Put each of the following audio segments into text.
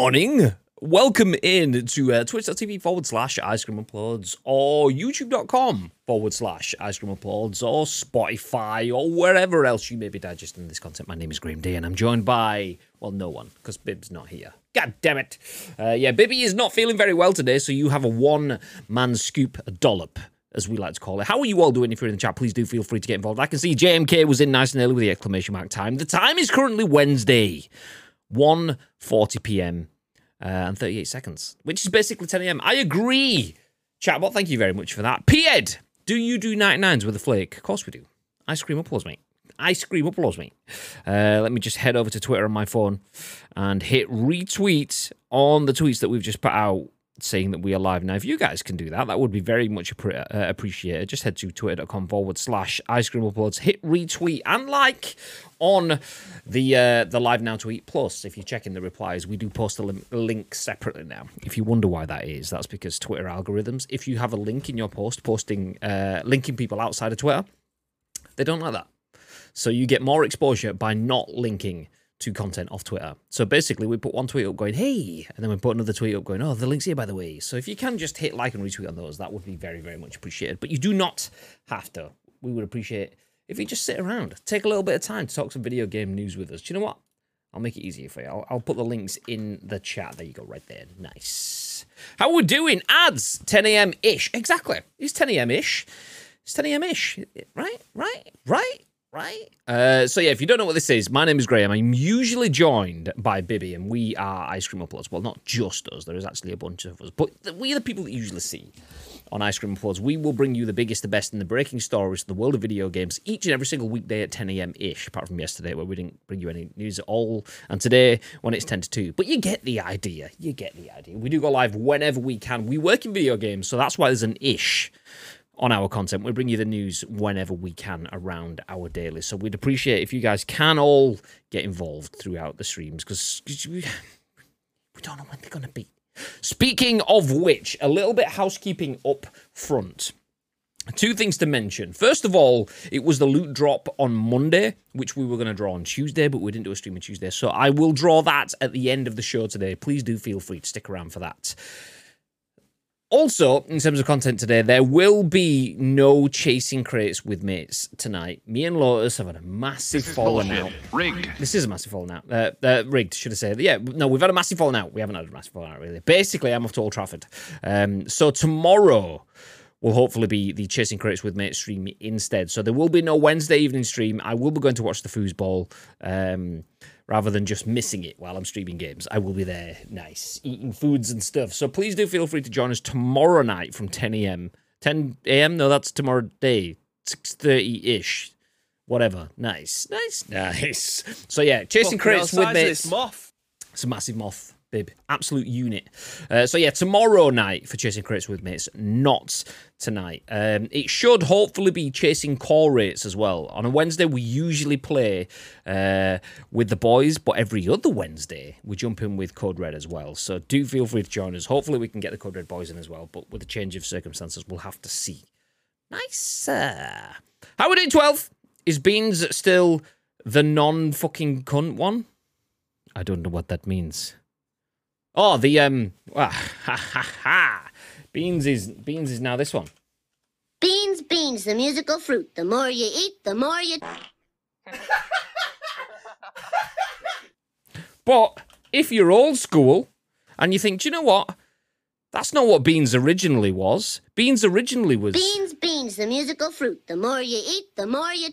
morning. Welcome in to twitch.tv/Ice Cream Uploads or youtube.com/Ice Cream Uploads or Spotify or wherever else you may be digesting this content. My name is Graeme Day and I'm joined by, well, no one, because Bib's not here. God damn it. Yeah, Bibby is not feeling very well today, so you have a one-man scoop, a dollop, as we like to call it. How are you all doing? If you're in the chat, please do feel free to get involved. I can see JMK was in nice and early with the exclamation mark time. The time is currently Wednesday, 1:40 p.m. And 38 seconds, which is basically 10 a.m. I agree, chatbot. Thank you very much for that. P-Ed, do you do 99s with a flake? Of course we do. Ice cream applause, mate. Ice cream applause, mate. Let me just head over to Twitter on my phone and hit retweet on the tweets that we've just put out saying that we are live now. If you guys can do that, that would be very much appreciated. Just head to twitter.com/Ice Cream Uploads, hit retweet and like on the live now tweet. Plus, if you're checking the replies, we do post the link separately now. If you wonder why that is, that's because Twitter algorithms, if you have a link in your post linking people outside of Twitter, they don't like that. So you get more exposure by not linking to content off Twitter. So basically we put one tweet up going, hey, and then we put another tweet up going, oh, the link's here, by the way. So if you can just hit like and retweet on those, that would be very, very much appreciated. But you do not have to. We would appreciate if you just sit around, take a little bit of time to talk some video game news with us. Do you know what? I'll make it easier for you. I'll put the links in the chat. There you go, right there. Nice. How are we doing? Ads, 10 a.m.-ish. Exactly. It's 10 a.m.-ish. It's 10 a.m.-ish. Right? So yeah, if you don't know what this is, my name is Graeme. I'm usually joined by Bibby, and we are Ice Cream Uploads. Well, not just us. There is actually a bunch of us, but we are the people that you usually see on Ice Cream Uploads. We will bring you the biggest, the best, and the breaking stories in the world of video games each and every single weekday at 10 a.m.-ish, apart from yesterday, where we didn't bring you any news at all, and today, when it's 10 to 2. But you get the idea. You get the idea. We do go live whenever we can. We work in video games, so that's why there's an ish on our content. We bring you the news whenever we can around our daily. So we'd appreciate if you guys can all get involved throughout the streams, because we don't know when they're going to be. Speaking of which, a little bit housekeeping up front. Two things to mention. First of all, it was the loot drop on Monday, which we were going to draw on Tuesday, but we didn't do a stream on Tuesday. So I will draw that at the end of the show today. Please do feel free to stick around for that. Also, in terms of content today, there will be no chasing crates with mates tonight. Me and Lotus have had a massive falling out. Rigged. This is a massive falling out. Rigged, should I say. Yeah, no, we've had a massive falling out. We haven't had a massive falling out, really. Basically, I'm off to Old Trafford. So tomorrow will hopefully be the Chasing Crates with Mates stream instead. So there will be no Wednesday evening stream. I will be going to watch the foosball rather than just missing it while I'm streaming games. I will be there, nice, eating foods and stuff. So please do feel free to join us tomorrow night from 10 a.m. 10 a.m.? No, that's tomorrow day, 6:30-ish. Whatever. Nice. So yeah, Chasing Crates with Mates. It's a massive moth. Bib, absolute unit. So yeah, tomorrow night for Chasing Crates with Mates, not tonight. It should hopefully be Chasing Core Rates as well. On a Wednesday, we usually play with the boys, but every other Wednesday, we jump in with Code Red as well. So do feel free to join us. Hopefully, we can get the Code Red boys in as well, but with a change of circumstances, we'll have to see. Nice. How are we doing, 12? Is Beans still the non-fucking-cunt one? I don't know what that means. Oh, Beans is now this one. Beans, beans, the musical fruit. The more you eat, the more you... But if you're old school and you think, do you know what? That's not what Beans originally was. Beans originally was... Beans, beans, the musical fruit. The more you eat, the more you...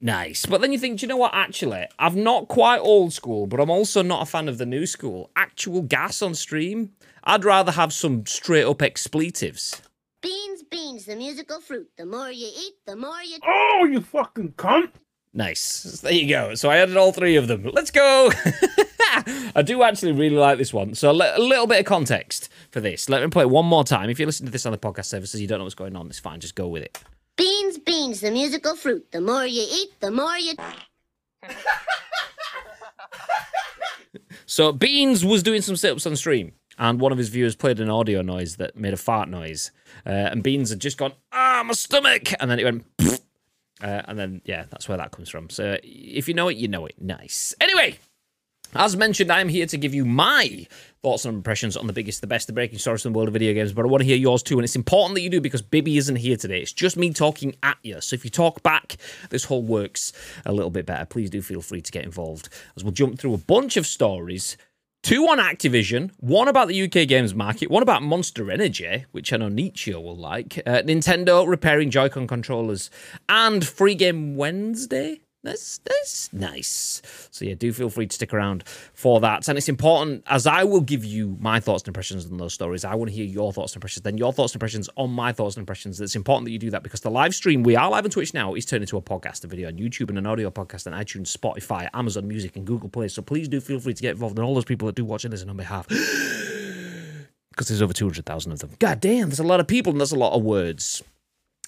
Nice. But then you think, do you know what, actually, I'm not quite old school, but I'm also not a fan of the new school. Actual gas on stream? I'd rather have some straight-up expletives. Beans, beans, the musical fruit. The more you eat, the more you... Oh, you fucking cunt! Nice. There you go. So I added all three of them. Let's go! I do actually really like this one. So a little bit of context for this. Let me play it one more time. If you listen to this on the podcast services, you don't know what's going on, it's fine. Just go with it. Beans, beans, the musical fruit. The more you eat, the more you... So Beans was doing some sit-ups on stream, and one of his viewers played an audio noise that made a fart noise. And Beans had just gone, ah, my stomach! And then it went... and then, yeah, that's where that comes from. So if you know it, you know it. Nice. Anyway, As mentioned, I am here to give you my thoughts and impressions on the biggest, the best, the breaking stories in the world of video games, but I want to hear yours too, and it's important that you do because Bibby isn't here today. It's just me talking at you, so if you talk back, this whole works a little bit better. Please do feel free to get involved, as we'll jump through a bunch of stories. Two on Activision, one about the UK games market, one about Monster Energy, which I know Nietzsche will like, Nintendo repairing Joy-Con controllers, and Free Game Wednesday. That's nice. So yeah, do feel free to stick around for that. And it's important, as I will give you my thoughts and impressions on those stories, I want to hear your thoughts and impressions, then your thoughts and impressions on my thoughts and impressions. It's important that you do that because the live stream, we are live on Twitch now, is turned into a podcast, a video on YouTube, and an audio podcast on iTunes, Spotify, Amazon Music, and Google Play. So please do feel free to get involved in all those people that do watch and listen on behalf. Because there's over 200,000 of them. God damn, there's a lot of people and that's a lot of words.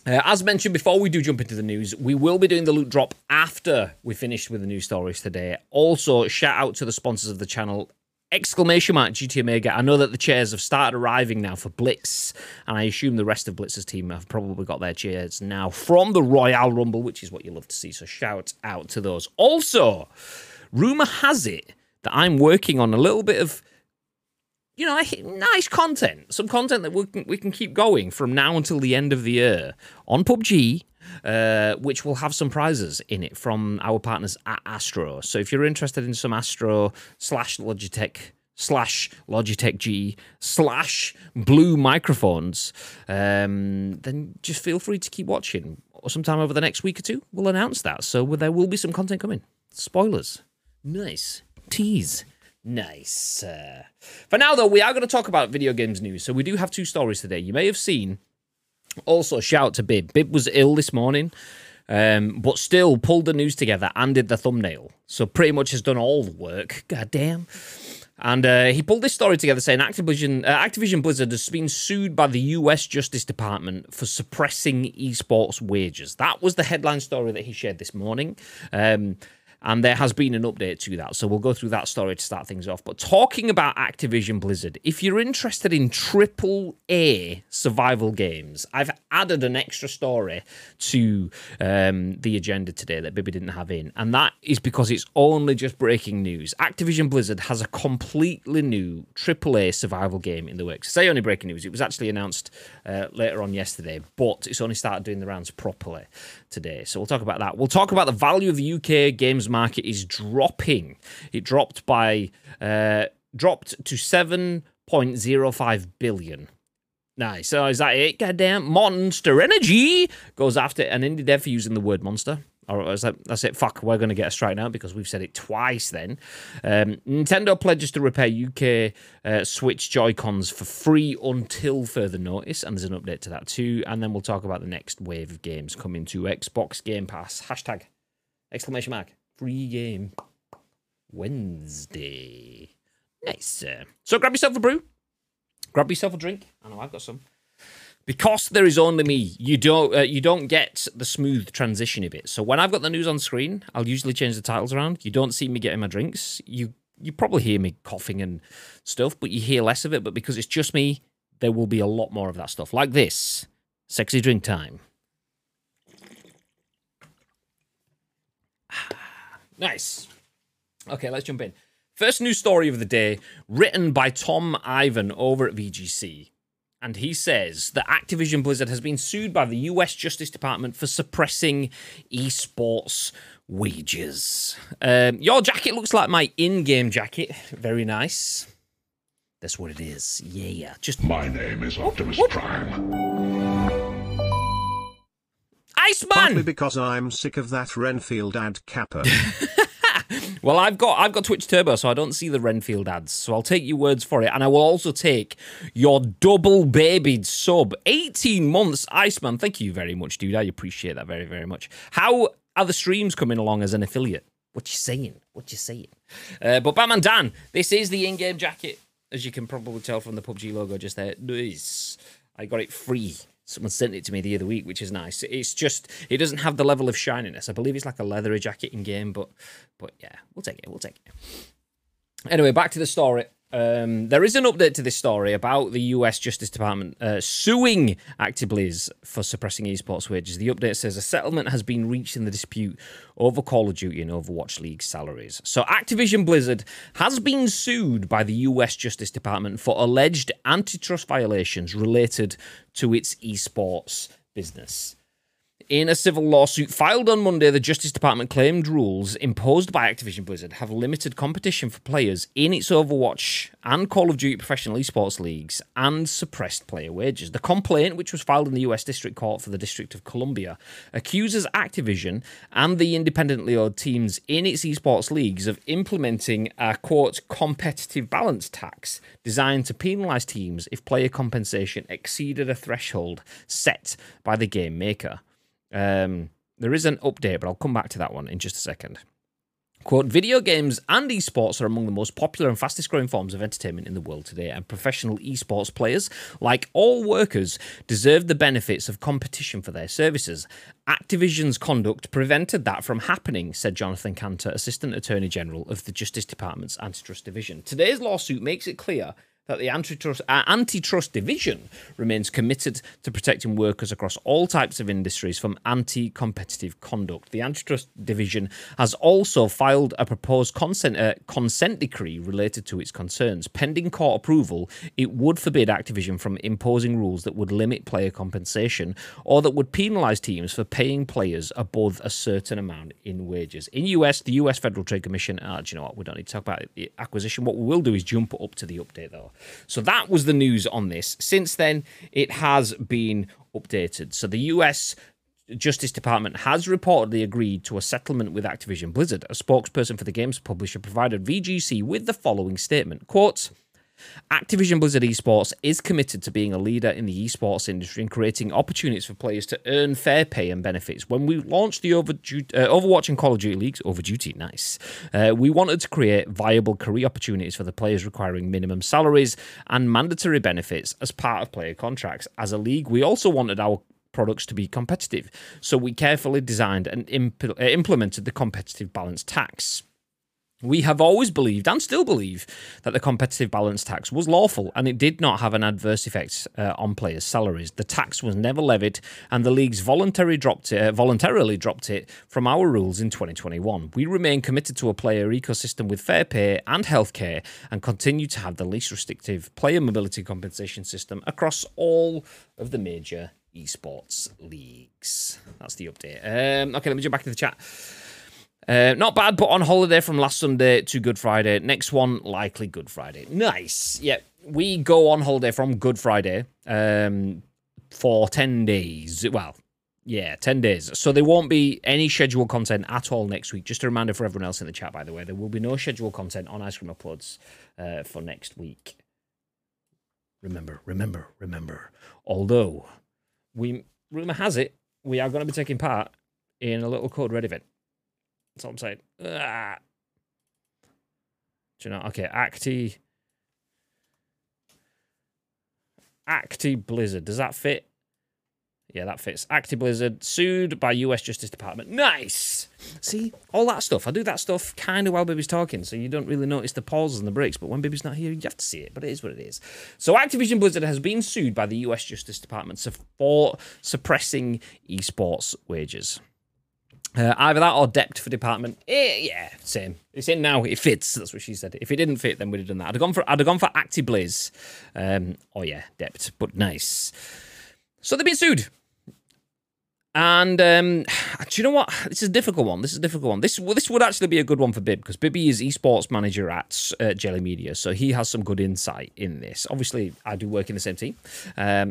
As mentioned, before we do jump into the news, we will be doing the loot drop after we finished with the news stories today. Also, shout out to the sponsors of the channel, ! GT Omega. I know that the chairs have started arriving now for Blitz, and I assume the rest of Blitz's team have probably got their chairs now from the Royal Rumble, which is what you love to see, so shout out to those. Also, rumour has it that I'm working on a little bit of, you know, nice content, some content that we can keep going from now until the end of the year on PUBG, which will have some prizes in it from our partners at Astro. So if you're interested in some Astro /Logitech G/blue microphones, then just feel free to keep watching. Or sometime over the next week or two, we'll announce that. So there will be some content coming. Spoilers. Nice. Tease. Nice. For now, though, we are going to talk about video games news. So we do have two stories today. You may have seen, also shout out to Bib. Bib was ill this morning, but still pulled the news together and did the thumbnail. So pretty much has done all the work. God damn. And he pulled this story together saying Activision Blizzard has been sued by the US Justice Department for suppressing esports wages. That was the headline story that he shared this morning. And there has been an update to that. So we'll go through that story to start things off. But talking about Activision Blizzard, if you're interested in AAA survival games, I've added an extra story to the agenda today that Bibby didn't have in. And that is because it's only just breaking news. Activision Blizzard has a completely new AAA survival game in the works. I say only breaking news. It was actually announced later on yesterday, but it's only started doing the rounds properly today. So we'll talk about that. We'll talk about the value of the UK games market is dropping. It dropped to 7.05 billion. Nice. So is that it? Goddamn. Monster Energy goes after an indie dev for using the word monster. Or is that, that's it? Fuck, we're going to get a strike now because we've said it twice then. Nintendo pledges to repair UK Switch Joy-Cons for free until further notice. And there's an update to that too. And then we'll talk about the next wave of games coming to Xbox Game Pass. #! Free Game Wednesday. Nice. So grab yourself a brew. Grab yourself a drink. I know I've got some. Because there is only me, you don't get the smooth transition of it. So when I've got the news on screen, I'll usually change the titles around. You don't see me getting my drinks. You probably hear me coughing and stuff, but you hear less of it. But because it's just me, there will be a lot more of that stuff. Like this. Sexy drink time. Nice. Okay, let's jump in. First news story of the day, written by Tom Ivan over at VGC. And he says that Activision Blizzard has been sued by the US Justice Department for suppressing esports wages. Your jacket looks like my in-game jacket. Very nice. That's what it is. Yeah. Just my name is Optimus Prime. Iceman! Partly because I'm sick of that Renfield ad capper. Well, I've got Twitch Turbo, so I don't see the Renfield ads. So I'll take your words for it. And I will also take your double babied sub. 18 months, Iceman. Thank you very much, dude. I appreciate that very, very much. How are the streams coming along as an affiliate? What you saying? What you saying? But Batman Dan, this is the in-game jacket, as you can probably tell from the PUBG logo just there. Nice. I got it free. Someone sent it to me the other week, which is nice. It's just, it doesn't have the level of shininess. I believe it's like a leathery jacket in game, but yeah, we'll take it. Anyway, back to the story. There is an update to this story about the US Justice Department suing ActiBlizz for suppressing esports wages. The update says a settlement has been reached in the dispute over Call of Duty and Overwatch League salaries. So Activision Blizzard has been sued by the US Justice Department for alleged antitrust violations related to its esports business. In a civil lawsuit filed on Monday, the Justice Department claimed rules imposed by Activision Blizzard have limited competition for players in its Overwatch and Call of Duty professional esports leagues and suppressed player wages. The complaint, which was filed in the US District Court for the District of Columbia, accuses Activision and the independently owned teams in its esports leagues of implementing a, quote, competitive balance tax designed to penalize teams if player compensation exceeded a threshold set by the game maker. There is an update, but I'll come back to that one in just a second. Quote, video games and esports are among the most popular and fastest growing forms of entertainment in the world today, and professional esports players, like all workers, deserve the benefits of competition for their services. Activision's conduct prevented that from happening, said Jonathan Cantor, Assistant Attorney General of the Justice Department's Antitrust Division. Today's lawsuit makes it clear that the antitrust division remains committed to protecting workers across all types of industries from anti-competitive conduct. The antitrust division has also filed a proposed consent decree related to its concerns. Pending court approval, it would forbid Activision from imposing rules that would limit player compensation or that would penalise teams for paying players above a certain amount in wages. In US, the US Federal Trade Commission, do you know what, we don't need to talk about the acquisition. What we will do is jump up to the update, though. So that was the news on this. Since then, it has been updated. So the US Justice Department has reportedly agreed to a settlement with Activision Blizzard. A spokesperson for the games publisher provided VGC with the following statement. Quote, Activision Blizzard Esports is committed to being a leader in the esports industry and creating opportunities for players to earn fair pay and benefits. When we launched the Overwatch and Call of Duty leagues, we wanted to create viable career opportunities for the players requiring minimum salaries and mandatory benefits as part of player contracts. As a league, we also wanted our products to be competitive, so we carefully designed and implemented the competitive balance tax. We have always believed, and still believe, that the competitive balance tax was lawful and it did not have an adverse effect on players' salaries. The tax was never levied and the leagues voluntarily dropped it from our rules in 2021. We remain committed to a player ecosystem with fair pay and healthcare and continue to have the least restrictive player mobility compensation system across all of the major esports leagues. That's the update. Okay, let me jump back to the chat. Not bad, but on holiday from last Sunday to Good Friday. Next one, likely Good Friday. Nice. Yep, we go on holiday from Good Friday for 10 days. Well, yeah, 10 days. So there won't be any scheduled content at all next week. Just a reminder for everyone else in the chat, by the way, there will be no scheduled content on Ice Cream Uploads for next week. Remember. Although, rumour has it, we are going to be taking part in a little Code Red event. That's what I'm saying. Do you know? Okay, Actiblizzard. Does that fit? Yeah, that fits. Actiblizzard sued by US Justice Department. Nice. See, all that stuff. I do that stuff kind of while Bibby's talking, so you don't really notice the pauses and the breaks. But when Bibby's not here, you have to see it. But it is what it is. So Activision Blizzard has been sued by the US Justice Department for suppressing esports wages. Either that or debt for department. Yeah, same. It's in now. It fits. That's what she said. If it didn't fit, then we'd have done that. I'd have gone for ActiBlizz. Oh yeah, debt. But nice. So they've been sued. And do you know what? This is a difficult one. This would actually be a good one for Bib, because Bibby is esports manager at Jelly Media, so he has some good insight in this. Obviously, I do work in the same team,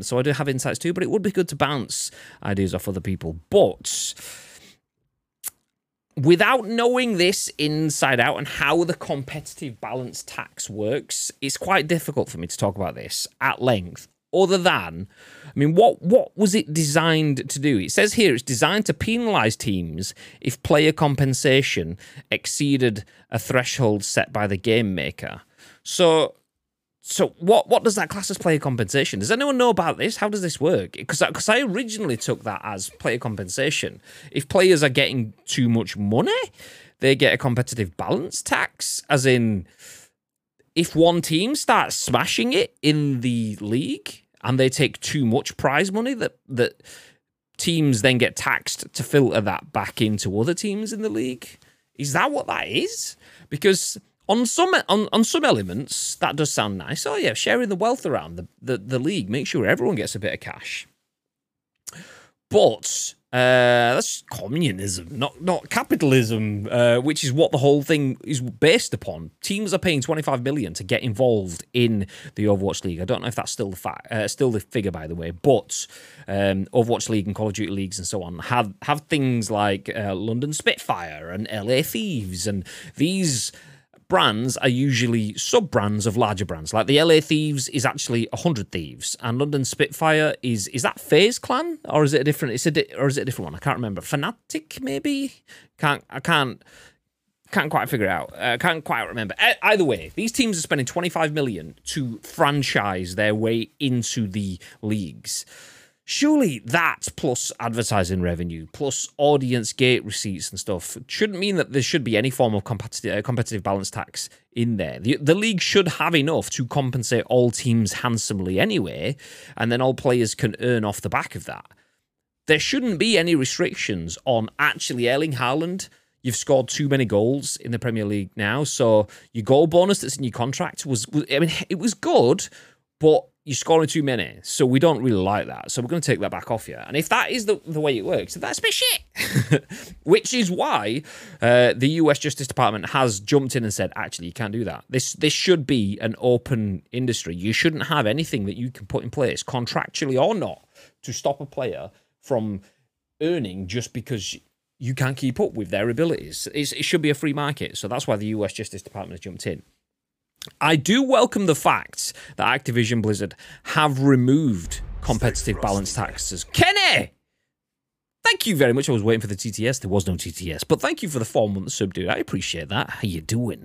so I do have insights too. But it would be good to bounce ideas off other people. But without knowing this inside out and how the competitive balance tax works, it's quite difficult for me to talk about this at length. Other than, I mean, what was it designed to do? It says here it's designed to penalise teams if player compensation exceeded a threshold set by the game maker. So what does that class as player compensation? Does anyone know about this? How does this work? Because I originally took that as player compensation. If players are getting too much money, they get a competitive balance tax, as in if one team starts smashing it in the league and they take too much prize money, that teams then get taxed to filter that back into other teams in the league. Is that what that is? Because on some elements, that does sound nice. Oh, yeah, sharing the wealth around the league. Make sure everyone gets a bit of cash. But that's communism, not capitalism, which is what the whole thing is based upon. Teams are paying $25 million to get involved in the Overwatch League. I don't know if that's still the figure, by the way, but Overwatch League and Call of Duty leagues and so on have things like London Spitfire and LA Thieves, and these brands are usually sub-brands of larger brands. Like the LA Thieves is actually 100 Thieves, and London Spitfire is that FaZe Clan, or is it a different? Is it a different one? I can't remember. Fnatic maybe. Can't quite figure it out. Can't quite remember. Either way, these teams are spending $25 million to franchise their way into the leagues. Surely that, plus advertising revenue, plus audience gate receipts and stuff, shouldn't mean that there should be any form of competitive balance tax in there. The league should have enough to compensate all teams handsomely anyway, and then all players can earn off the back of that. There shouldn't be any restrictions on actually Erling Haaland. You've scored too many goals in the Premier League now, so your goal bonus that's in your contract it was good, but you're scoring too many, so we don't really like that. So we're going to take that back off you. And if that is the way it works, that's a bit shit. Which is why the US Justice Department has jumped in and said, actually, you can't do that. This should be an open industry. You shouldn't have anything that you can put in place, contractually or not, to stop a player from earning just because you can't keep up with their abilities. It should be a free market. So that's why the US Justice Department has jumped in. I do welcome the fact that Activision Blizzard have removed competitive balance taxes. Kenny! Thank you very much. I was waiting for the TTS. There was no TTS. But thank you for the 4-month sub, dude. I appreciate that. How you doing?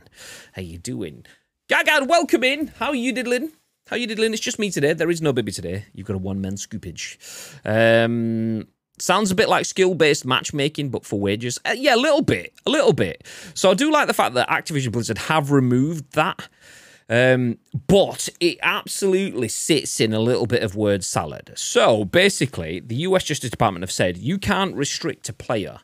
Gagad, welcome in. How you diddling? It's just me today. There is no Bibby today. You've got a one-man scoopage. Sounds a bit like skill-based matchmaking, but for wages. Yeah, a little bit. So I do like the fact that Activision Blizzard have removed that, but it absolutely sits in a little bit of word salad. So basically, the US Justice Department have said you can't restrict a player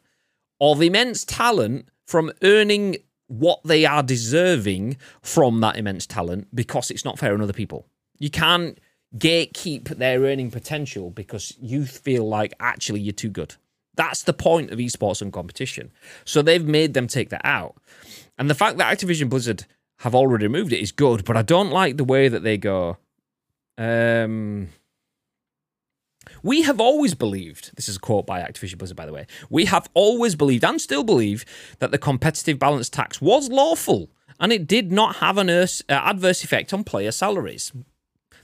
of immense talent from earning what they are deserving from that immense talent, because it's not fair on other people. You can't gatekeep their earning potential because you feel like actually you're too good. That's the point of esports and competition. So they've made them take that out. And the fact that Activision Blizzard have already removed it is good, but I don't like the way that they go, we have always believed, this is a quote by Activision Blizzard, by the way, we have always believed and still believe that the competitive balance tax was lawful and it did not have an adverse effect on player salaries.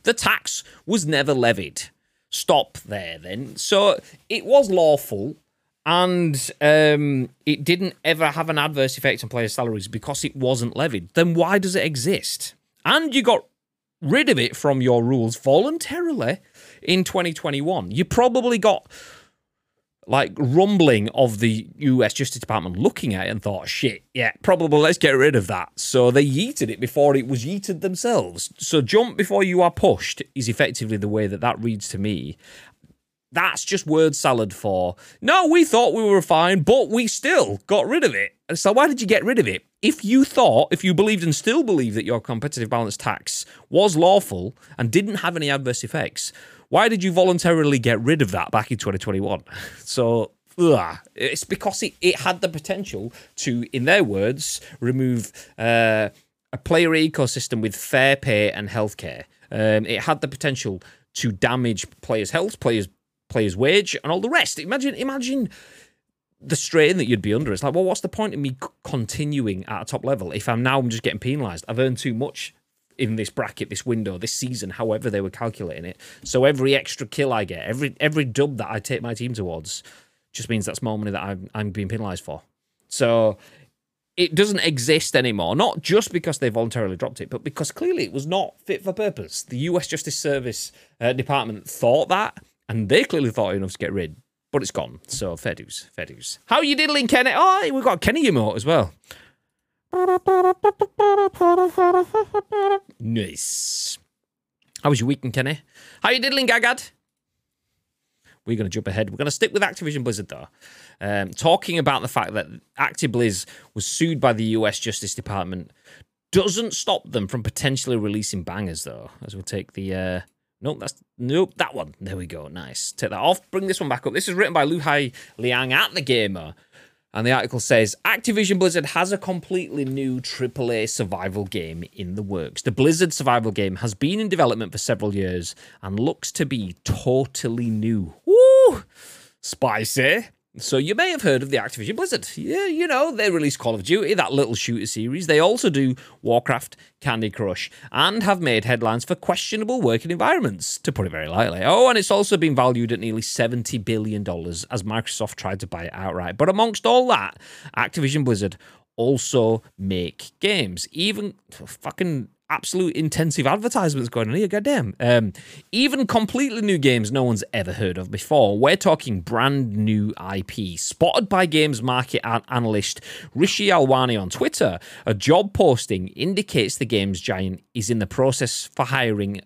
The tax was never levied. Stop there, then. So it was lawful, and it didn't ever have an adverse effect on player salaries because it wasn't levied. Then why does it exist? And you got rid of it from your rules voluntarily in 2021. You probably got, like, rumbling of the US Justice Department looking at it and thought, shit, yeah, probably let's get rid of that. So they yeeted it before it was yeeted themselves. So jump before you are pushed is effectively the way that reads to me. That's just word salad for, no, we thought we were fine, but we still got rid of it. So why did you get rid of it? If you believed and still believe that your competitive balance tax was lawful and didn't have any adverse effects, why did you voluntarily get rid of that back in 2021? So, it's because it had the potential to, in their words, remove a player ecosystem with fair pay and healthcare. It had the potential to damage players' health, players' wage, and all the rest. Imagine the strain that you'd be under. It's like, well, what's the point of me continuing at a top level if I'm just getting penalised? I've earned too much in this bracket, this window, this season, however they were calculating it. So every extra kill I get, every dub that I take my team towards, just means that's more money that I'm being penalised for. So it doesn't exist anymore, not just because they voluntarily dropped it, but because clearly it was not fit for purpose. The US Justice Service Department thought that, and they clearly thought enough to get rid, but it's gone. So fair dues. How are you diddling, Kenny? Oh, we've got a Kenny emote as well. Nice. How was your weekend, Kenny? How you diddling, Gagad? We're going to jump ahead. We're going to stick with Activision Blizzard, though. Talking about the fact that ActiBlizz was sued by the US Justice Department doesn't stop them from potentially releasing bangers, though. As we'll take the... Nope, that one. There we go. Nice. Take that off. Bring this one back up. This is written by Luhai Liang at The Gamer. And the article says, Activision Blizzard has a completely new AAA survival game in the works. The Blizzard survival game has been in development for several years and looks to be totally new. Woo! Spicy. So you may have heard of the Activision Blizzard. Yeah, you know, they released Call of Duty, that little shooter series. They also do Warcraft, Candy Crush, and have made headlines for questionable working environments, to put it very lightly. Oh, and it's also been valued at nearly $70 billion as Microsoft tried to buy it outright. But amongst all that, Activision Blizzard also make games. Even fucking... absolute intensive advertisements going on here, goddamn. Even completely new games no one's ever heard of before. We're talking brand new IP. Spotted by games market analyst Rishi Alwani on Twitter, a job posting indicates the games giant is in the process for hiring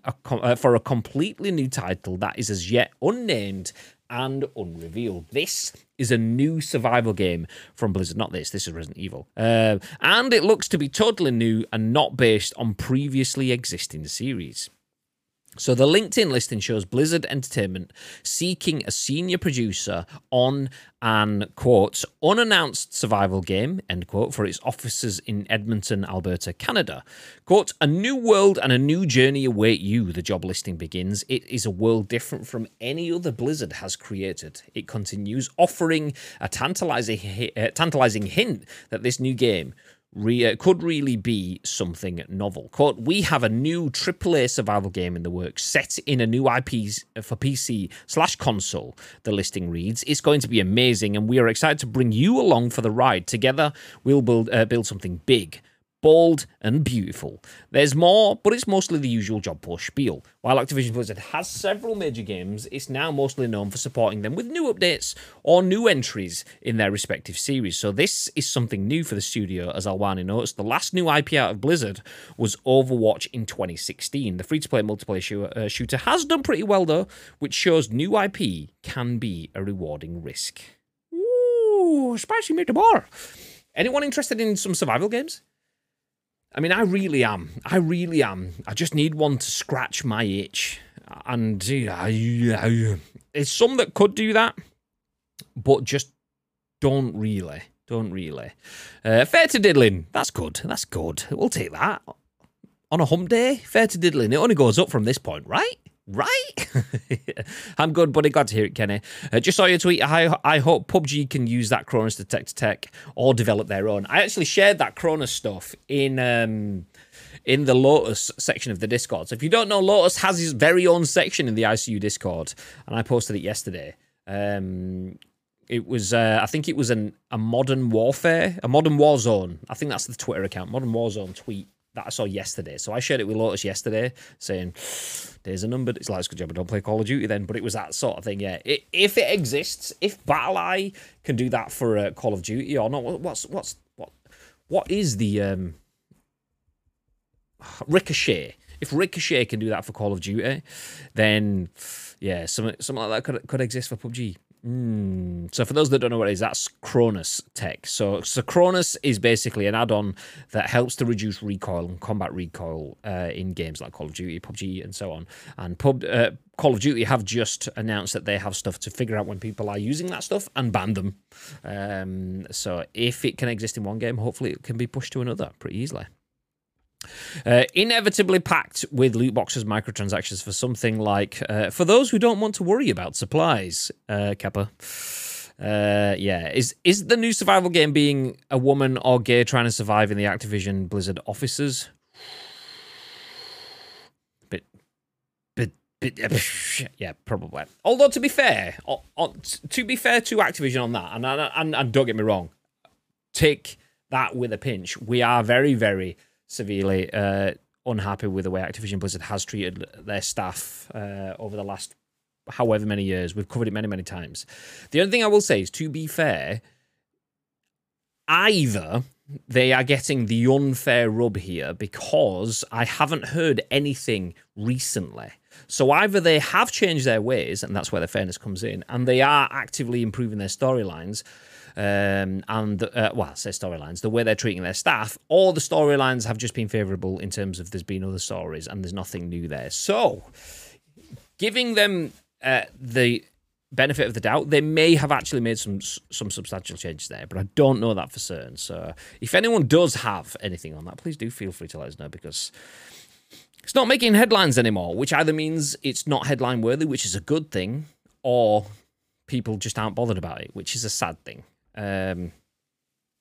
for a completely new title that is as yet unnamed and unrevealed. This is a new survival game from Blizzard. Not this. This is Resident Evil. And it looks to be totally new and not based on previously existing series. So the LinkedIn listing shows Blizzard Entertainment seeking a senior producer on an, quote, unannounced survival game, end quote, for its offices in Edmonton, Alberta, Canada. Quote, a new world and a new journey await you, the job listing begins. It is a world different from any other Blizzard has created. It continues, offering a tantalizing hint that this new game could really be something novel. Quote, we have a new AAA survival game in the works, set in a new IP for PC/console, the listing reads. It's going to be amazing, and we are excited to bring you along for the ride. Together, we'll build something big, bold, and beautiful. There's more, but it's mostly the usual job post spiel. While Activision Blizzard has several major games, it's now mostly known for supporting them with new updates or new entries in their respective series. So this is something new for the studio, as Alwani notes. The last new IP out of Blizzard was Overwatch in 2016. The free-to-play multiplayer shooter has done pretty well, though, which shows new IP can be a rewarding risk. Ooh, spicy meatball. Anyone interested in some survival games? I mean, I really am. I just need one to scratch my itch. And there's some that could do that, but just don't really. Fair to diddling. That's good. We'll take that. On a hump day, fair to diddling. It only goes up from this point, right? I'm good, buddy. Glad to hear it, Kenny. Just saw your tweet. I hope PUBG can use that Cronus detector tech or develop their own. I actually shared that Cronus stuff in the Lotus section of the Discord. So if you don't know, Lotus has his very own section in the ICU Discord, and I posted it yesterday. It was, I think it was a Modern Warfare, a Modern Warzone. I think that's the Twitter account, Modern Warzone tweet. That I saw yesterday. So I shared it with Lotus yesterday, saying, days are numbered. It's like, it's a good job I don't play Call of Duty then, but it was that sort of thing, yeah. If it exists, if Battle.ai can do that for Call of Duty or not, what is the Ricochet? If Ricochet can do that for Call of Duty, then, yeah, something like that could exist for PUBG. So for those that don't know what it is, that's Cronus tech. So Cronus is basically an add-on that helps to reduce recoil and combat recoil in games like Call of Duty, PUBG, and so on. And Call of Duty have just announced that they have stuff to figure out when people are using that stuff and ban them. So if it can exist in one game, hopefully it can be pushed to another pretty easily. Inevitably packed with loot boxes, microtransactions for something like for those who don't want to worry about supplies, Kappa. Yeah, is the new survival game being a woman or gay trying to survive in the Activision Blizzard offices? Yeah, probably. Although to be fair to Activision on that, and don't get me wrong, take that with a pinch. We are very, very severely unhappy with the way Activision Blizzard has treated their staff over the last however many years. We've covered it many, many times. The only thing I will say is, to be fair, either they are getting the unfair rub here because I haven't heard anything recently. So either they have changed their ways, and that's where the fairness comes in, and they are actively improving their storylines, well, I say storylines, the way they're treating their staff, or the storylines have just been favourable in terms of there's been other stories and there's nothing new there. So giving them the benefit of the doubt, they may have actually made some substantial changes there, but I don't know that for certain. So if anyone does have anything on that, please do feel free to let us know, because it's not making headlines anymore, which either means it's not headline worthy, which is a good thing, or people just aren't bothered about it, which is a sad thing.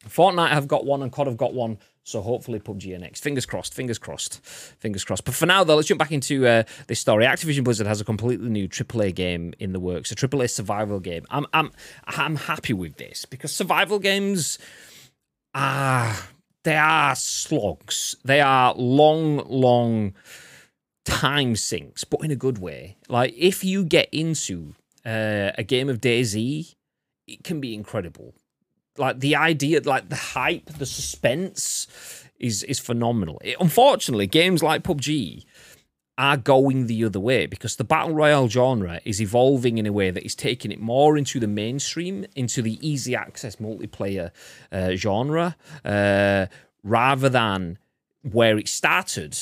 Fortnite have got one and COD have got one, so hopefully PUBG are next. Fingers crossed, fingers crossed, fingers crossed. But for now, though, let's jump back into this story. Activision Blizzard has a completely new AAA game in the works, a AAA survival game. I'm happy with this, because survival games are, they are slogs. They are long time sinks, but in a good way. Like, if you get into a game of DayZ, it can be incredible. Like, the idea, like, the hype, the suspense is phenomenal. Unfortunately, games like PUBG are going the other way, because the Battle Royale genre is evolving in a way that is taking it more into the mainstream, into the easy access multiplayer genre, rather than where it started,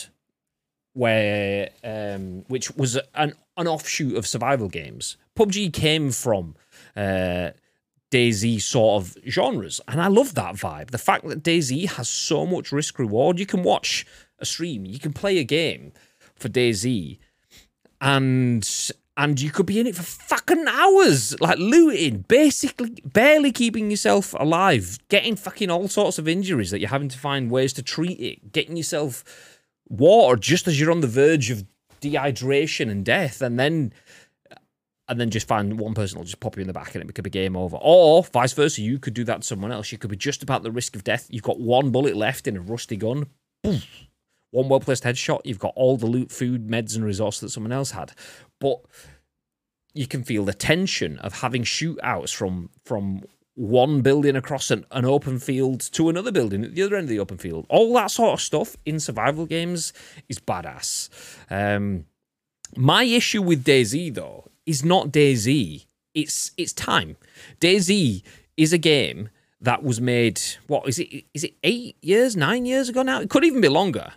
where which was an offshoot of survival games. PUBG came from... DayZ sort of genres, and I love that vibe. The fact that DayZ has so much risk reward, you can watch a stream, you can play a game for DayZ, and you could be in it for fucking hours, like looting, basically barely keeping yourself alive, getting fucking all sorts of injuries that you're having to find ways to treat it, getting yourself water just as you're on the verge of dehydration and death, and then just find one person will just pop you in the back and it could be game over. Or vice versa, you could do that to someone else. You could be just about the risk of death. You've got one bullet left in a rusty gun. Boom. One well-placed headshot. You've got all the loot, food, meds, and resources that someone else had. But you can feel the tension of having shootouts from one building across an open field to another building at the other end of the open field. All that sort of stuff in survival games is badass. My issue with DayZ, though, is not DayZ. It's time. DayZ is a game that was made, what, is it 8 years, 9 years ago now? It could even be longer.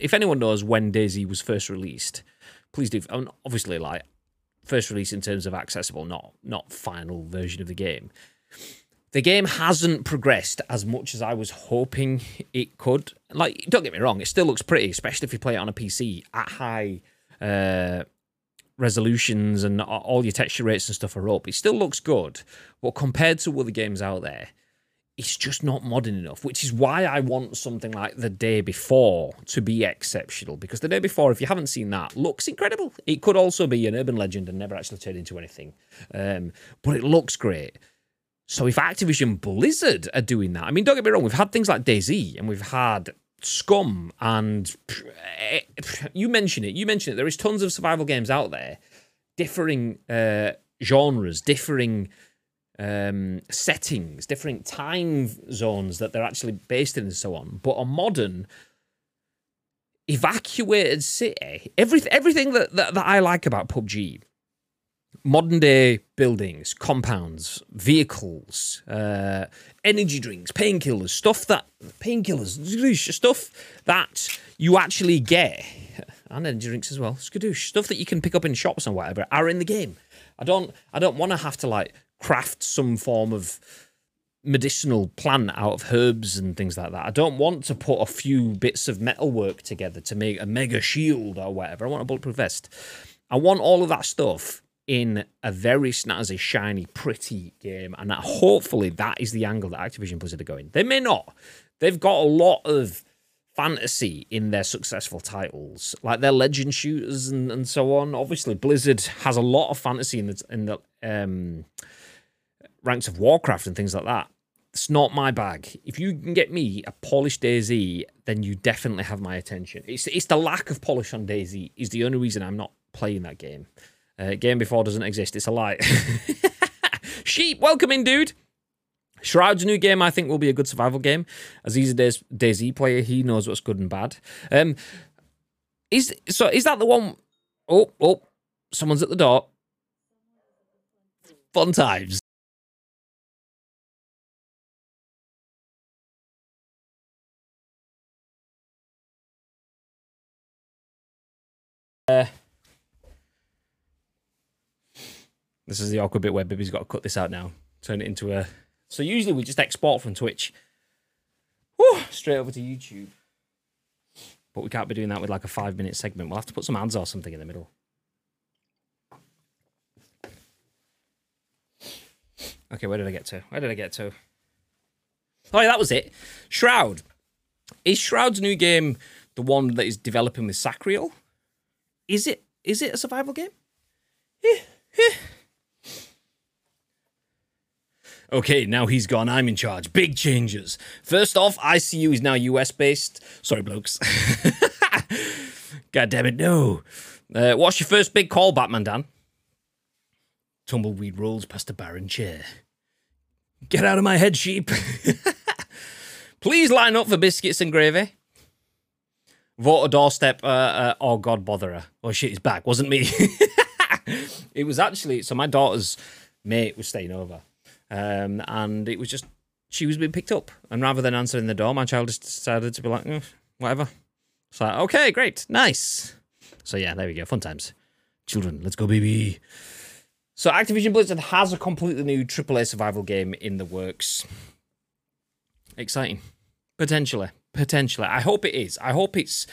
If anyone knows when DayZ was first released, please do. Obviously, like, first release in terms of accessible, not final version of the game. The game hasn't progressed as much as I was hoping it could. Like, don't get me wrong, it still looks pretty, especially if you play it on a PC at high... resolutions, and all your texture rates and stuff are up. It still looks good, but compared to other games out there, it's just not modern enough, which is why I want something like The Day Before to be exceptional, because The Day Before, if you haven't seen that, looks incredible. It could also be an urban legend and never actually turn into anything, but it looks great. So if Activision Blizzard are doing that, I mean, don't get me wrong, we've had things like DayZ, and we've had Scum, and you mention it, there is tons of survival games out there, differing genres, differing settings, different time zones that they're actually based in and so on, but a modern evacuated city, everything that I like about PUBG, modern day buildings, compounds, vehicles, energy drinks, painkillers, stuff that you actually get, and energy drinks as well, skadoosh, stuff that you can pick up in shops and whatever are in the game. I don't want to have to, like, craft some form of medicinal plant out of herbs and things like that. I don't want to put a few bits of metalwork together to make a mega shield or whatever. I want a bulletproof vest. I want all of that stuff in a very snazzy, shiny, pretty game. And that, hopefully that is the angle that Activision Blizzard are going. They may not. They've got a lot of fantasy in their successful titles, like their legend shooters and so on. Obviously, Blizzard has a lot of fantasy in the ranks of Warcraft and things like that. It's not my bag. If you can get me a polished DayZ, then you definitely have my attention. It's the lack of polish on DayZ is the only reason I'm not playing that game. Game Before doesn't exist. It's a lie. Sheep, welcome in, dude. Shroud's new game, I think, will be a good survival game. As he's a DayZ player, he knows what's good and bad. Is that the one... Oh, someone's at the door. Fun times. This is the awkward bit where Bibby's got to cut this out now. Turn it into a... So usually we just export from Twitch. Whew, straight over to YouTube. But we can't be doing that with like a 5-minute segment. We'll have to put some ads or something in the middle. Okay, where did I get to? Oh, yeah, that was it. Shroud. Is Shroud's new game the one that is developing with Sacriel? Is it a survival game? Okay, now he's gone. I'm in charge. Big changes. First off, ICU is now US-based. Sorry, blokes. God damn it, no. What's your first big call, Batman Dan? Tumbleweed rolls past a barren chair. Get out of my head, sheep. Please line up for biscuits and gravy. Vote a doorstep. Oh, God, botherer. Oh, shit, he's back. Wasn't me. It was actually... So my daughter's mate was staying over. And it was just, she was being picked up. And rather than answering the door, my child just decided to be like, whatever. It's like, okay, great, nice. So yeah, there we go, fun times. Children, let's go, baby. So Activision Blizzard has a completely new AAA survival game in the works. Exciting. Potentially. I hope it is. I hope it's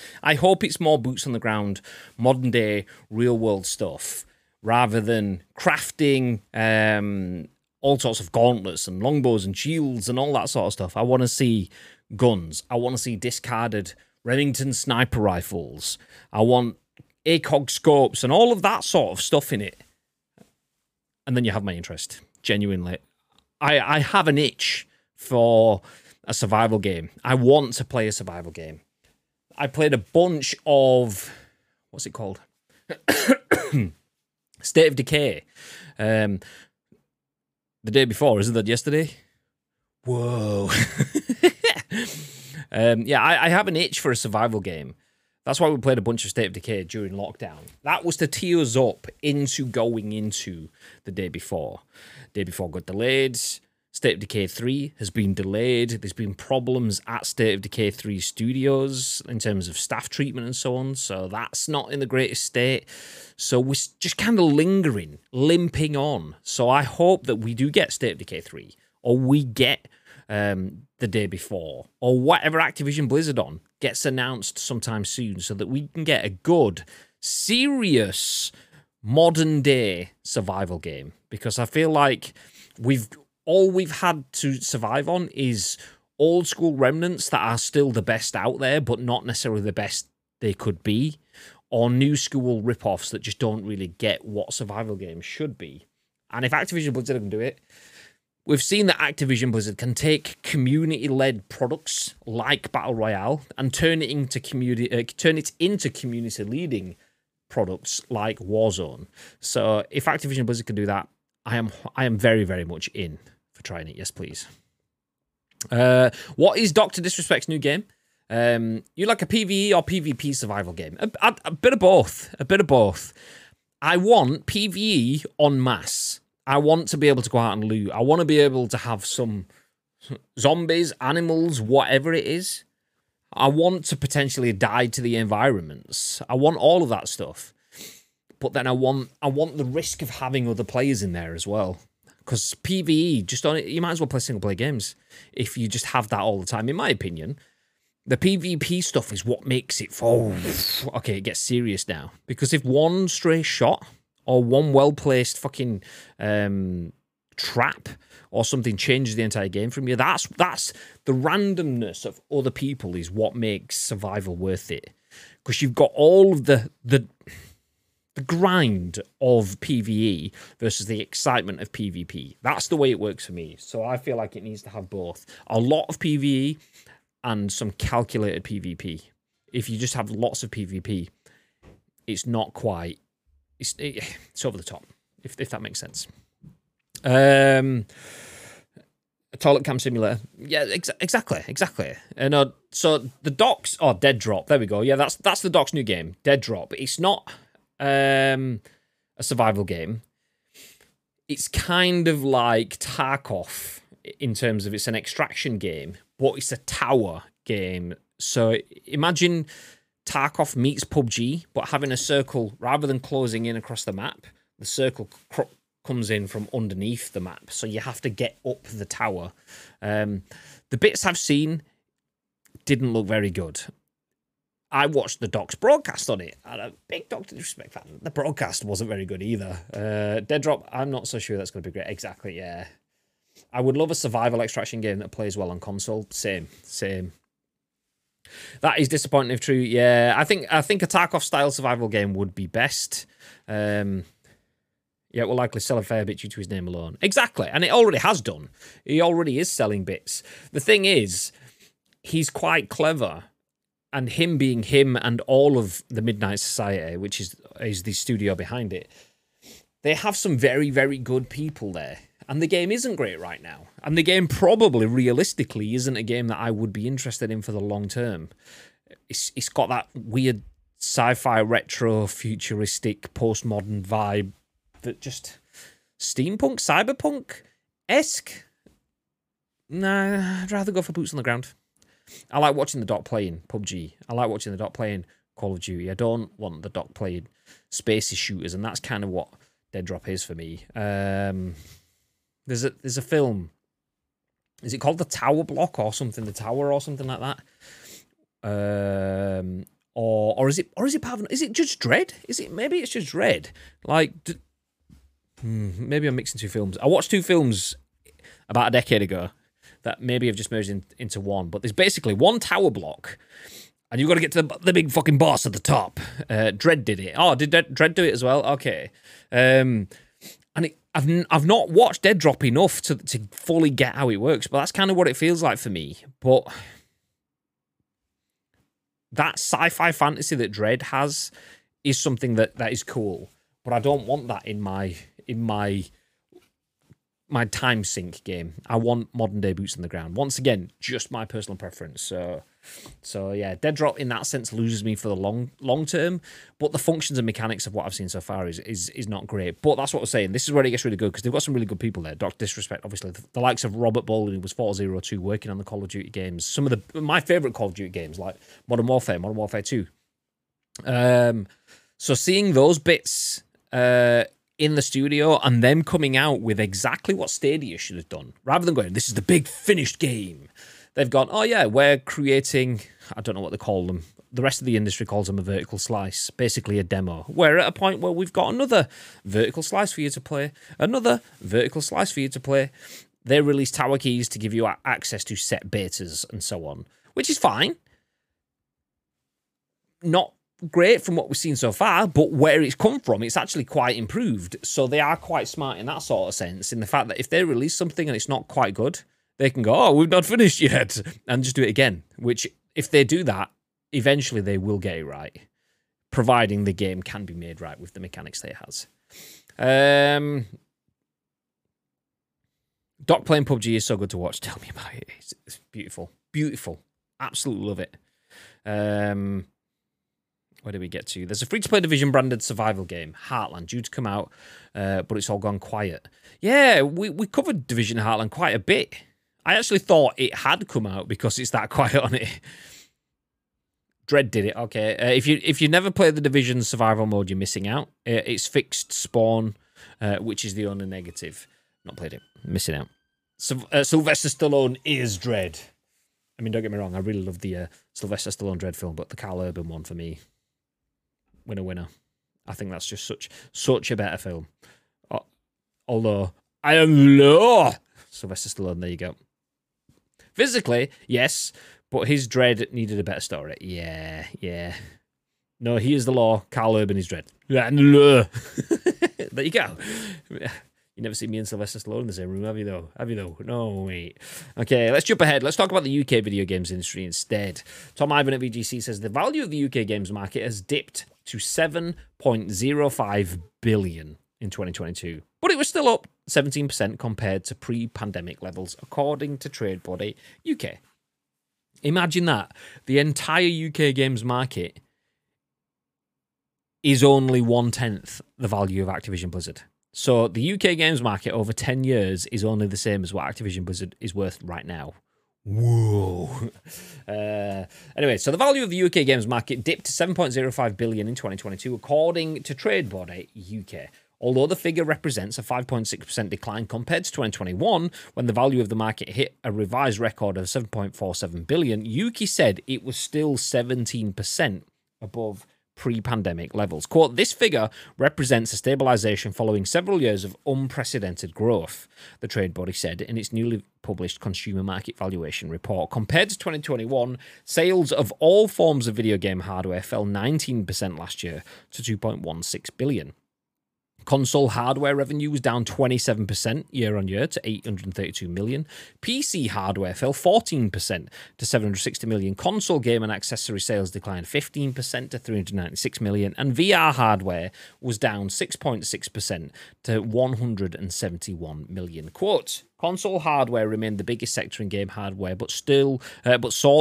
more boots on the ground, modern day, real world stuff, rather than crafting, all sorts of gauntlets and longbows and shields and all that sort of stuff. I want to see guns. I want to see discarded Remington sniper rifles. I want ACOG scopes and all of that sort of stuff in it. And then you have my interest, genuinely. I have an itch for a survival game. I want to play a survival game. I played a bunch of... What's it called? State of Decay. The Day Before, isn't that yesterday? Whoa. Yeah, I have an itch for a survival game. That's why we played a bunch of State of Decay during lockdown. That was to tee us up into going into The Day Before. Day Before got delayed. State of Decay 3 has been delayed. There's been problems at State of Decay 3 studios in terms of staff treatment and so on. So that's not in the greatest state. So we're just kind of lingering, limping on. So I hope that we do get State of Decay 3 or we get The Day Before or whatever Activision Blizzard on gets announced sometime soon so that we can get a good, serious, modern-day survival game. Because I feel like we've... All we've had to survive on is old school remnants that are still the best out there, but not necessarily the best they could be, or new school ripoffs that just don't really get what survival games should be. And if Activision Blizzard can do it, we've seen that Activision Blizzard can take community-led products like Battle Royale and turn it into community-leading products like Warzone. So if Activision Blizzard can do that, I am very, very much in. For trying it, yes, please. What is Dr. Disrespect's new game? You like a PvE or PvP survival game? A bit of both. I want PvE en masse. I want to be able to go out and loot. I want to be able to have some zombies, animals, whatever it is. I want to potentially die to the environments. I want all of that stuff. But then I want the risk of having other players in there as well. Because PvE, just on it, you might as well play single-player games if you just have that all the time. In my opinion, the PvP stuff is what makes it... okay, it gets serious now. Because if one stray shot or one well-placed fucking trap or something changes the entire game from you, that's the randomness of other people is what makes survival worth it. Because you've got all of the grind of PvE versus the excitement of PvP. That's the way it works for me. So I feel like it needs to have both. A lot of PvE and some calculated PvP. If you just have lots of PvP, it's not quite... It's over the top, if that makes sense. A toilet cam simulator. Yeah, exactly. And so the Doc's, oh, Dead Drop. There we go. Yeah, that's the Doc's new game, Dead Drop. It's not a survival game. It's kind of like Tarkov in terms of it's an extraction game, but it's a tower game. So imagine Tarkov meets PUBG, but having a circle, rather than closing in across the map, the circle comes in from underneath the map. So you have to get up the tower. The bits I've seen didn't look very good. I watched the Doc's broadcast on it. And a big Doc to disrespect that. The broadcast wasn't very good either. Dead Drop, I'm not so sure that's going to be great. Exactly, yeah. I would love a survival extraction game that plays well on console. Same. That is disappointing if true. Yeah, I think a Tarkov-style survival game would be best. Yeah, it will likely sell a fair bit due to his name alone. Exactly, and it already has done. He already is selling bits. The thing is, he's quite clever. And him being him and all of the Midnight Society, which is the studio behind it, they have some very, very good people there. And the game isn't great right now. And the game probably, realistically, isn't a game that I would be interested in for the long term. It's got that weird sci-fi, retro, futuristic, postmodern vibe that just... steampunk, cyberpunk-esque? Nah, I'd rather go for boots on the ground. I like watching the Doc playing PUBG. I like watching the Doc playing Call of Duty. I don't want the Doc playing spacey shooters, and that's kind of what Dead Drop is for me. There's a film. Is it called The Tower Block or something? The Tower or something like that. Or is it part of? Is it just Dredd? Is it maybe it's just Dredd? Like maybe I'm mixing two films. I watched two films about a decade ago that maybe have just merged into one. But there's basically one tower block, and you've got to get to the big fucking boss at the top. Dredd did it. Oh, did Dredd do it as well? Okay. I've not watched Dead Drop enough to fully get how it works, but that's kind of what it feels like for me. But that sci-fi fantasy that Dredd has is something that is cool. But I don't want that in my time sync game. I want modern day boots on the ground. Once again, just my personal preference. So yeah, Dead Drop in that sense loses me for the long term. But the functions and mechanics of what I've seen so far is not great. But that's what I was saying. This is where it gets really good because they've got some really good people there. Dr. Disrespect, obviously, the likes of Robert Bowling, who was 4002 working on the Call of Duty games. Some of my favorite Call of Duty games like Modern Warfare, Modern Warfare 2. So seeing those bits. In the studio and them coming out with exactly what Stadia should have done. Rather than going, this is the big finished game. They've gone, oh yeah, we're creating, I don't know what they call them. The rest of the industry calls them a vertical slice, basically a demo. We're at a point where we've got another vertical slice for you to play, another vertical slice for you to play. They release tower keys to give you access to set betas and so on, which is fine. Not great from what we've seen so far, but where it's come from, it's actually quite improved. So they are quite smart in that sort of sense, in the fact that if they release something and it's not quite good, they can go, oh, we've not finished yet, and just do it again. Which, if they do that, eventually they will get it right, providing the game can be made right with the mechanics that it has. Doc playing PUBG is so good to watch. Tell me about it. It's beautiful. Beautiful. Absolutely love it. Where do we get to? There's a free-to-play Division-branded survival game, Heartland, due to come out, but it's all gone quiet. Yeah, we covered Division Heartland quite a bit. I actually thought it had come out because it's that quiet on it. Dredd did it, okay. If you never play the Division survival mode, you're missing out. It's fixed spawn, which is the only negative. Not played it. Missing out. So, Sylvester Stallone is Dredd. I mean, don't get me wrong, I really love the Sylvester Stallone Dredd film, but the Carl Urban one for me. Winner, winner. I think that's just such a better film. Although, I am low. Sylvester Stallone, there you go. Physically, yes, but his Dredd needed a better story. Yeah. No, he is the law. Carl Urban is Dredd. There you go. You never see me and Sylvester Stallone in the same room, have you though? No, wait. Okay, let's jump ahead. Let's talk about the UK video games industry instead. Tom Ivan at VGC says, the value of the UK games market has dipped to 7.05 billion in 2022. But it was still up 17% compared to pre-pandemic levels, according to trade body UK. Imagine that. The entire UK games market is only 1/10 the value of Activision Blizzard. So the UK games market over 10 years is only the same as what Activision Blizzard is worth right now. Whoa. Anyway, so the value of the UK games market dipped to 7.05 billion in 2022, according to trade body UK. Although the figure represents a 5.6% decline compared to 2021, when the value of the market hit a revised record of 7.47 billion, Yuki said it was still 17% above pre-pandemic levels. Quote, this figure represents a stabilization following several years of unprecedented growth, the trade body said in its newly published consumer market valuation report. Compared to 2021, sales of all forms of video game hardware fell 19% last year to 2.16 billion. Console hardware revenue was down 27% year-on-year to 832 million. PC hardware fell 14% to 760 million. Console game and accessory sales declined 15% to 396 million. And VR hardware was down 6.6% to 171 million. Quote, console hardware remained the biggest sector in game hardware, but saw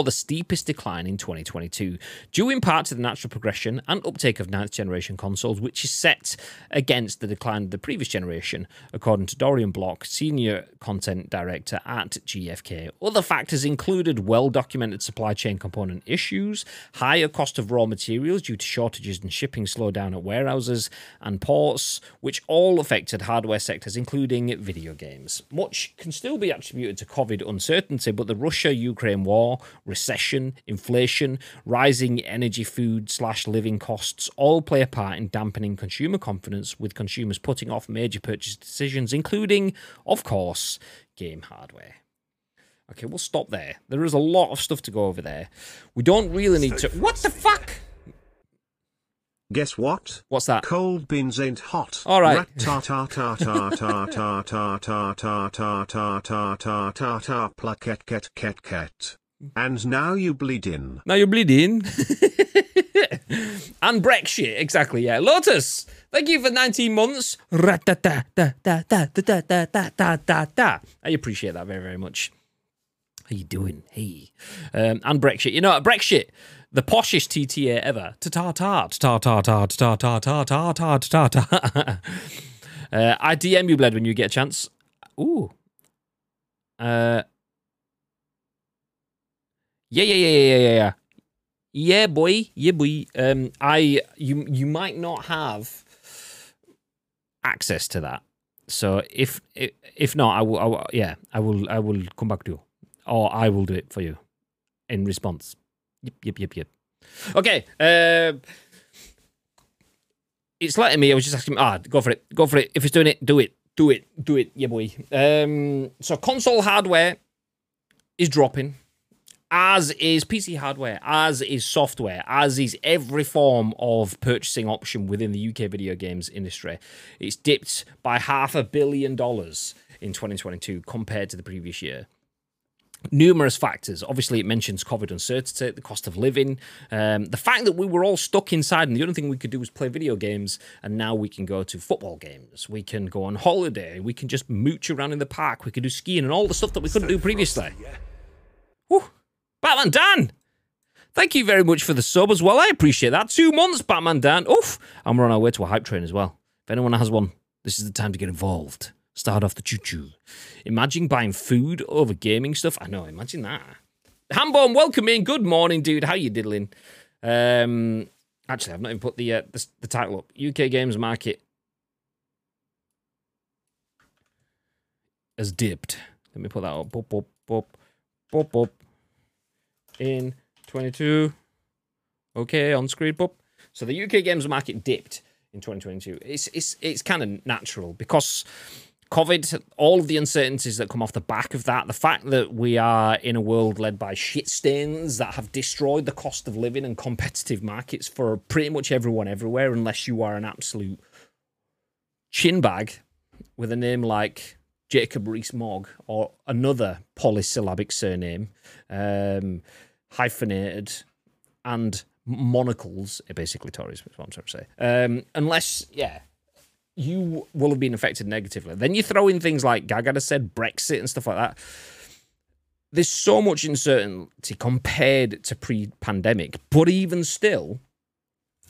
the steepest decline in 2022, due in part to the natural progression and uptake of 9th-generation consoles, which is set against the decline of the previous generation, according to Dorian Block, Senior Content Director at GfK. Other factors included well-documented supply chain component issues, higher cost of raw materials due to shortages and shipping slowdown at warehouses and ports, which all affected hardware sectors, including video games. Much can still be attributed to COVID uncertainty, but the Russia-Ukraine war, recession, inflation, rising energy, food/living costs all play a part in dampening consumer confidence, with consumers putting off major purchase decisions, including, of course, game hardware. Okay, we'll stop there. There is a lot of stuff to go over there. We don't really need to... What the fuck? Guess what? What's that? Cold beans ain't hot. All right. And now you bleed in. Now you bleed in. And Brexit, exactly, yeah. Lotus, thank you for 19 months. I appreciate that very, very much. How you doing? Hey. And Brexit. You know, Brexit. The poshest TTA ever. I DM you, Bled, when you get a chance. Ooh. Yeah. Yeah, boy. Yeah, boy. You might not have access to that. So if not, I will come back to you, or I will do it for you in response. Yep. Okay. It's letting me. I was just asking. Go for it. If it's doing it, do it. Yeah, boy. So console hardware is dropping, as is PC hardware, as is software, as is every form of purchasing option within the UK video games industry. It's dipped by $500 million in 2022 compared to the previous year. Numerous factors. Obviously, it mentions COVID uncertainty, the cost of living, the fact that we were all stuck inside and the only thing we could do was play video games, and now we can go to football games, we can go on holiday, we can just mooch around in the park, we can do skiing and all the stuff that we couldn't do previously. Woo. Batman Dan, thank you very much for the sub as well. I appreciate that. 2 months, Batman Dan. Oof. And we're on our way to a hype train as well. If anyone has one, this is the time to get involved. Start off the choo-choo. Imagine buying food over gaming stuff. I know, imagine that. Hambone, welcome in. Good morning, dude. How you diddling? Actually, I've not even put the title up. UK games market has dipped. Let me put that up. Pop. In 22. Okay, on screen, pop. So the UK games market dipped in 2022. It's kind of natural because... COVID, all of the uncertainties that come off the back of that, the fact that we are in a world led by shit stains that have destroyed the cost of living and competitive markets for pretty much everyone everywhere, unless you are an absolute chinbag with a name like Jacob Rees-Mogg or another polysyllabic surname, hyphenated and monocles, basically Tories, is what I'm trying to say. Unless, yeah. you will have been affected negatively. Then you throw in things like Gaga said, Brexit and stuff like that. There's so much uncertainty compared to pre-pandemic, but even still,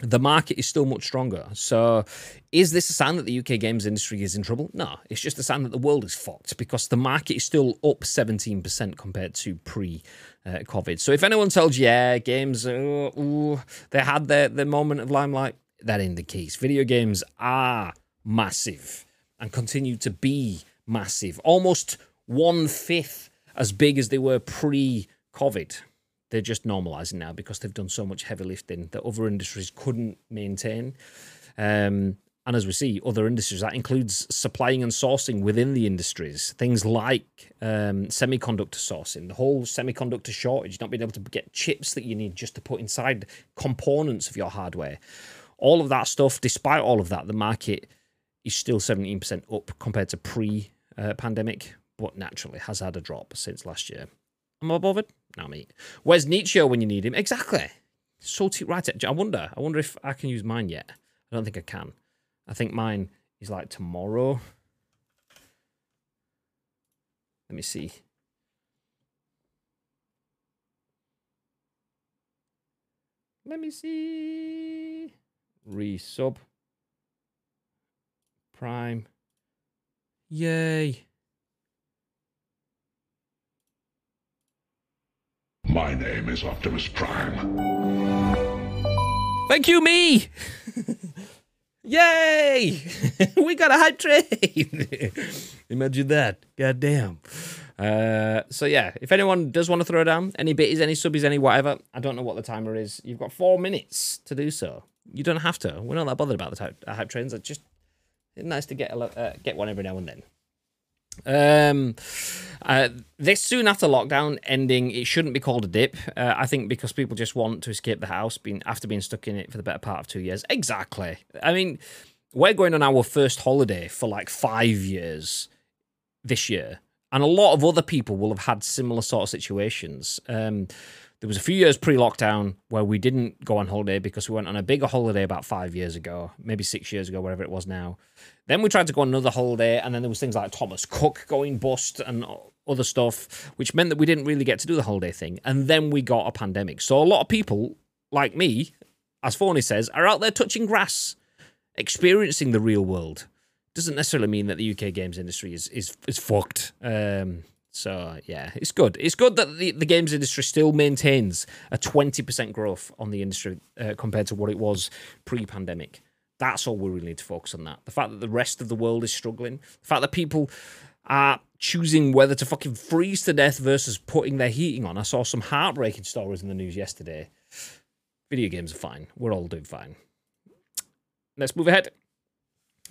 the market is still much stronger. So is this a sign that the UK games industry is in trouble? No, it's just a sign that the world is fucked, because the market is still up 17% compared to pre-COVID. So if anyone tells you, yeah, games, they had their moment of limelight, that ain't the case. Video games are massive and continue to be massive. Almost 1/5 as big as they were pre-COVID. They're just normalizing now because they've done so much heavy lifting that other industries couldn't maintain. And as we see, other industries, that includes supplying and sourcing within the industries. Things like semiconductor sourcing, the whole semiconductor shortage, not being able to get chips that you need just to put inside components of your hardware. All of that stuff, despite all of that, the market is still 17% up compared to pre-pandemic, but naturally has had a drop since last year. Am I bothered? No, mate. Where's Nietzsche when you need him? Exactly. Salty right. I wonder if I can use mine yet. I don't think I can. I think mine is like tomorrow. Let me see. Resub. Prime. Yay. My name is Optimus Prime. Thank you, me! Yay! We got a hype train! Imagine that. Goddamn. So yeah, if anyone does want to throw down, any bitties, any subbies, any whatever, I don't know what the timer is. You've got 4 minutes to do so. You don't have to. We're not that bothered about the hype trains. It's just nice to get one every now and then. This soon after lockdown ending, it shouldn't be called a dip, I think, because people just want to escape the house after being stuck in it for the better part of 2 years. Exactly. I mean, we're going on our first holiday for like 5 years this year, and a lot of other people will have had similar sort of situations. There was a few years pre-lockdown where we didn't go on holiday because we went on a bigger holiday about 5 years ago, maybe 6 years ago, whatever it was now. Then we tried to go on another holiday, and then there was things like Thomas Cook going bust and other stuff, which meant that we didn't really get to do the holiday thing. And then we got a pandemic. So a lot of people, like me, as Forney says, are out there touching grass, experiencing the real world. Doesn't necessarily mean that the UK games industry is fucked. So, yeah, it's good. It's good that the games industry still maintains a 20% growth on the industry compared to what it was pre-pandemic. That's all we really need to focus on that. The fact that the rest of the world is struggling, the fact that people are choosing whether to fucking freeze to death versus putting their heating on. I saw some heartbreaking stories in the news yesterday. Video games are fine. We're all doing fine. Let's move ahead.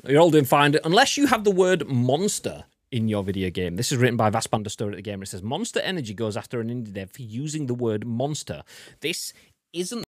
You're all doing fine, unless you have the word monster in your video game. This is written by Vaspanda Story at The Gamer. It says, Monster Energy goes after an indie dev for using the word monster. This isn't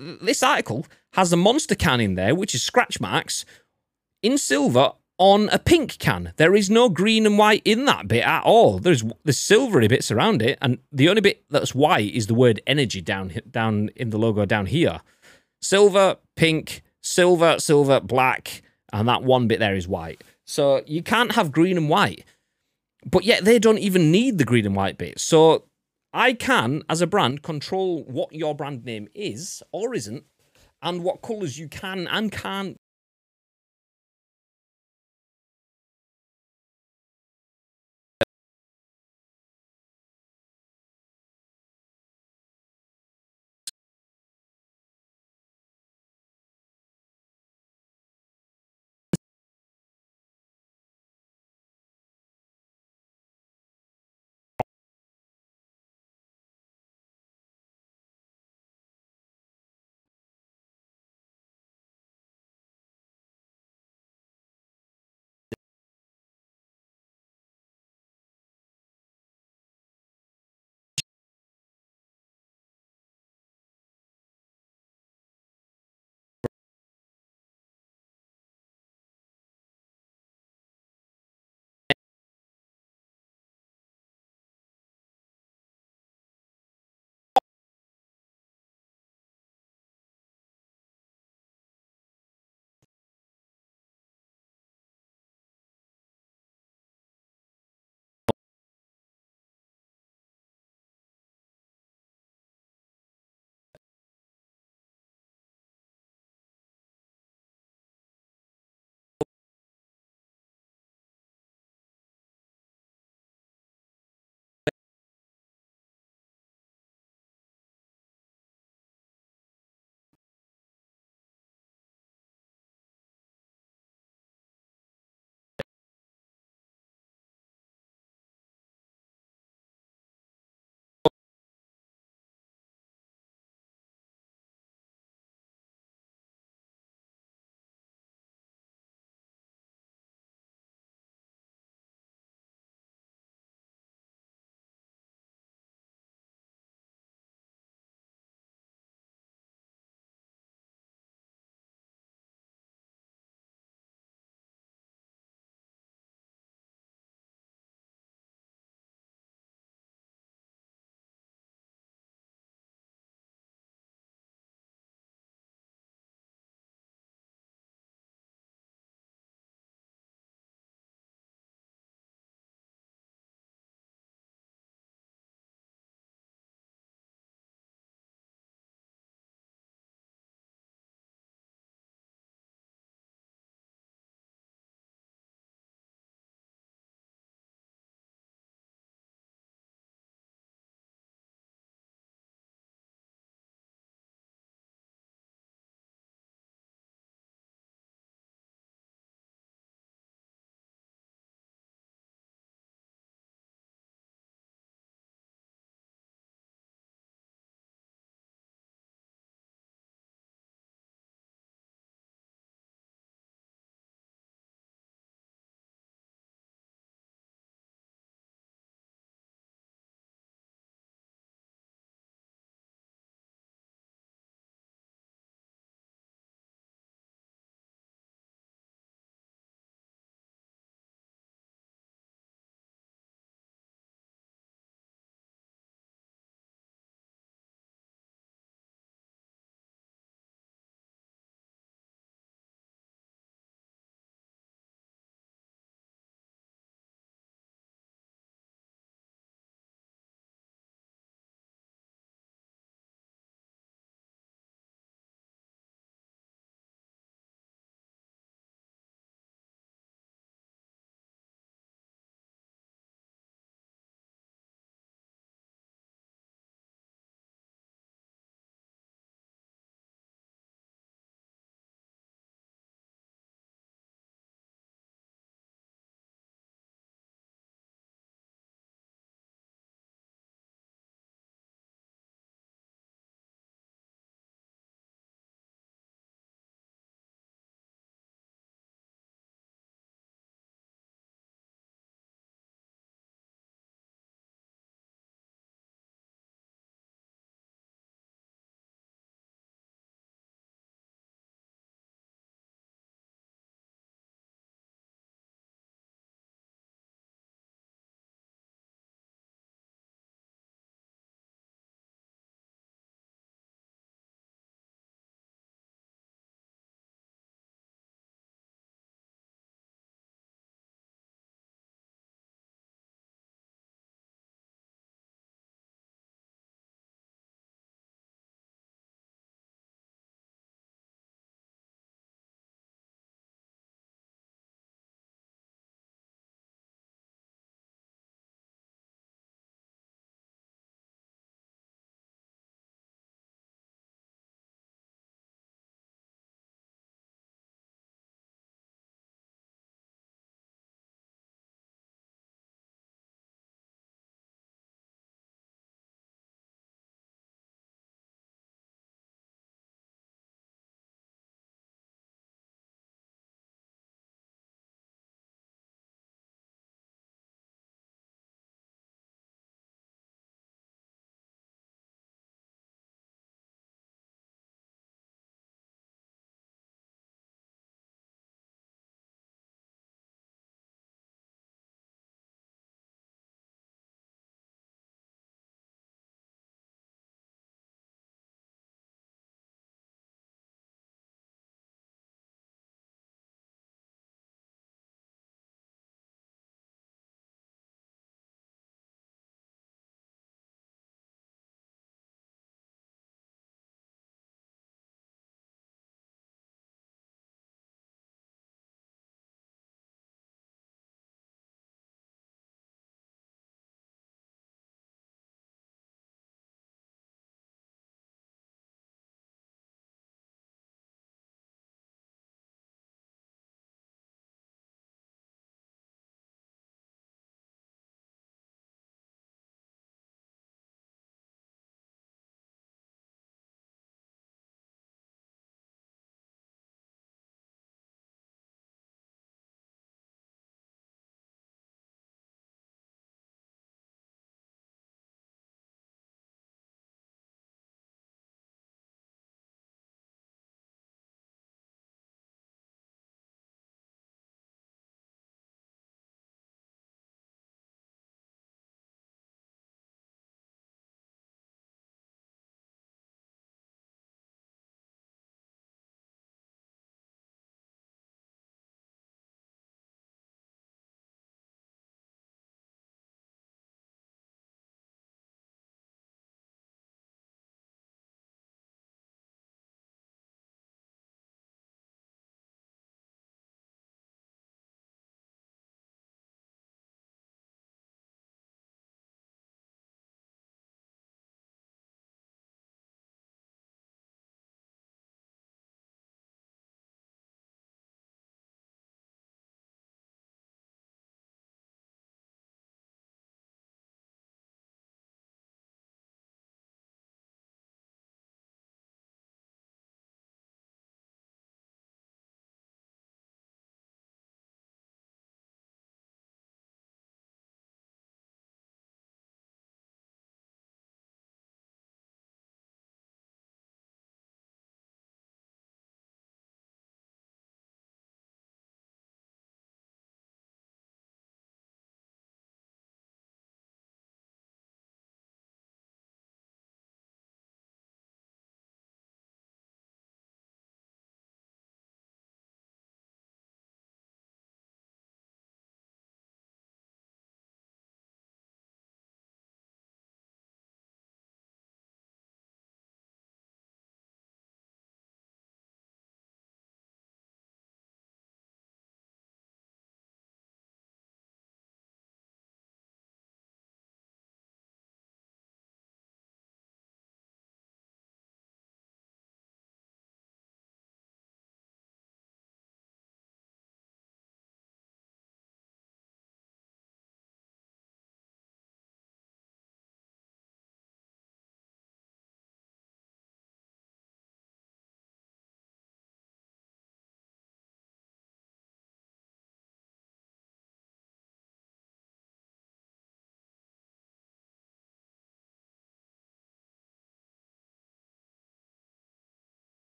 this article has the monster can in there, which is scratch marks, in silver on a pink can. There is no green and white in that bit at all. There's silvery bits around it, and the only bit that's white is the word energy down in the logo down here. Silver, pink, silver, silver, black, and that one bit there is white. So you can't have green and white, but yet they don't even need the green and white bit. So I can, as a brand, control what your brand name is or isn't, and what colours you can and can't